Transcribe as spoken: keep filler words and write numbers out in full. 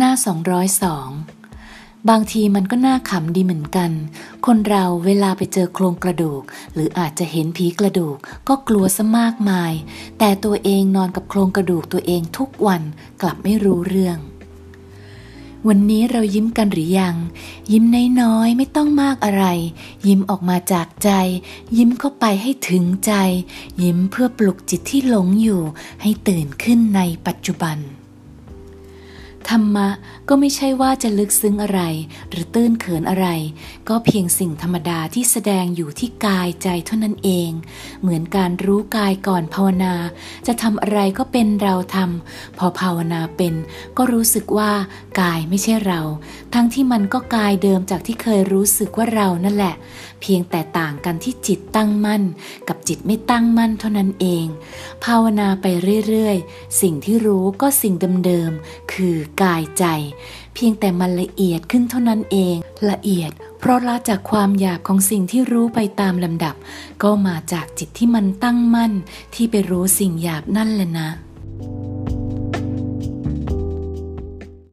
หน้าสองร้อยสองบางทีมันก็น่าขำดีเหมือนกันคนเราเวลาไปเจอโครงกระดูกหรืออาจจะเห็นผีกระดูกก็กลัวซะมากมายแต่ตัวเองนอนกับโครงกระดูกตัวเองทุกวันกลับไม่รู้เรื่องวันนี้เรายิ้มกันหรือยังยิ้มน้อยๆไม่ต้องมากอะไรยิ้มออกมาจากใจยิ้มเข้าไปให้ถึงใจยิ้มเพื่อปลุกจิตที่หลงอยู่ให้ตื่นขึ้นในปัจจุบันธรรมะก็ไม่ใช่ว่าจะลึกซึ้งอะไรหรือตื้นเขินอะไรก็เพียงสิ่งธรรมดาที่แสดงอยู่ที่กายใจเท่านั้นเองเหมือนการรู้กายก่อนภาวนาจะทำอะไรก็เป็นเราทำพอภาวนาเป็นก็รู้สึกว่ากายไม่ใช่เราทั้งที่มันก็กายเดิมจากที่เคยรู้สึกว่าเรานั่นแหละเพียงแต่ต่างกันที่จิตตั้งมั่นกับจิตไม่ตั้งมั่นเท่านั้นเองภาวนาไปเรื่อยๆสิ่งที่รู้ก็สิ่งเดิมๆคือกายใจเพียงแต่มันละเอียดขึ้นเท่านั้นเองละเอียดเพราะละจากความหยาบของสิ่งที่รู้ไปตามลำดับก็มาจากจิตที่มันตั้งมั่นที่ไปรู้สิ่งหยาบนั่นแหละนะ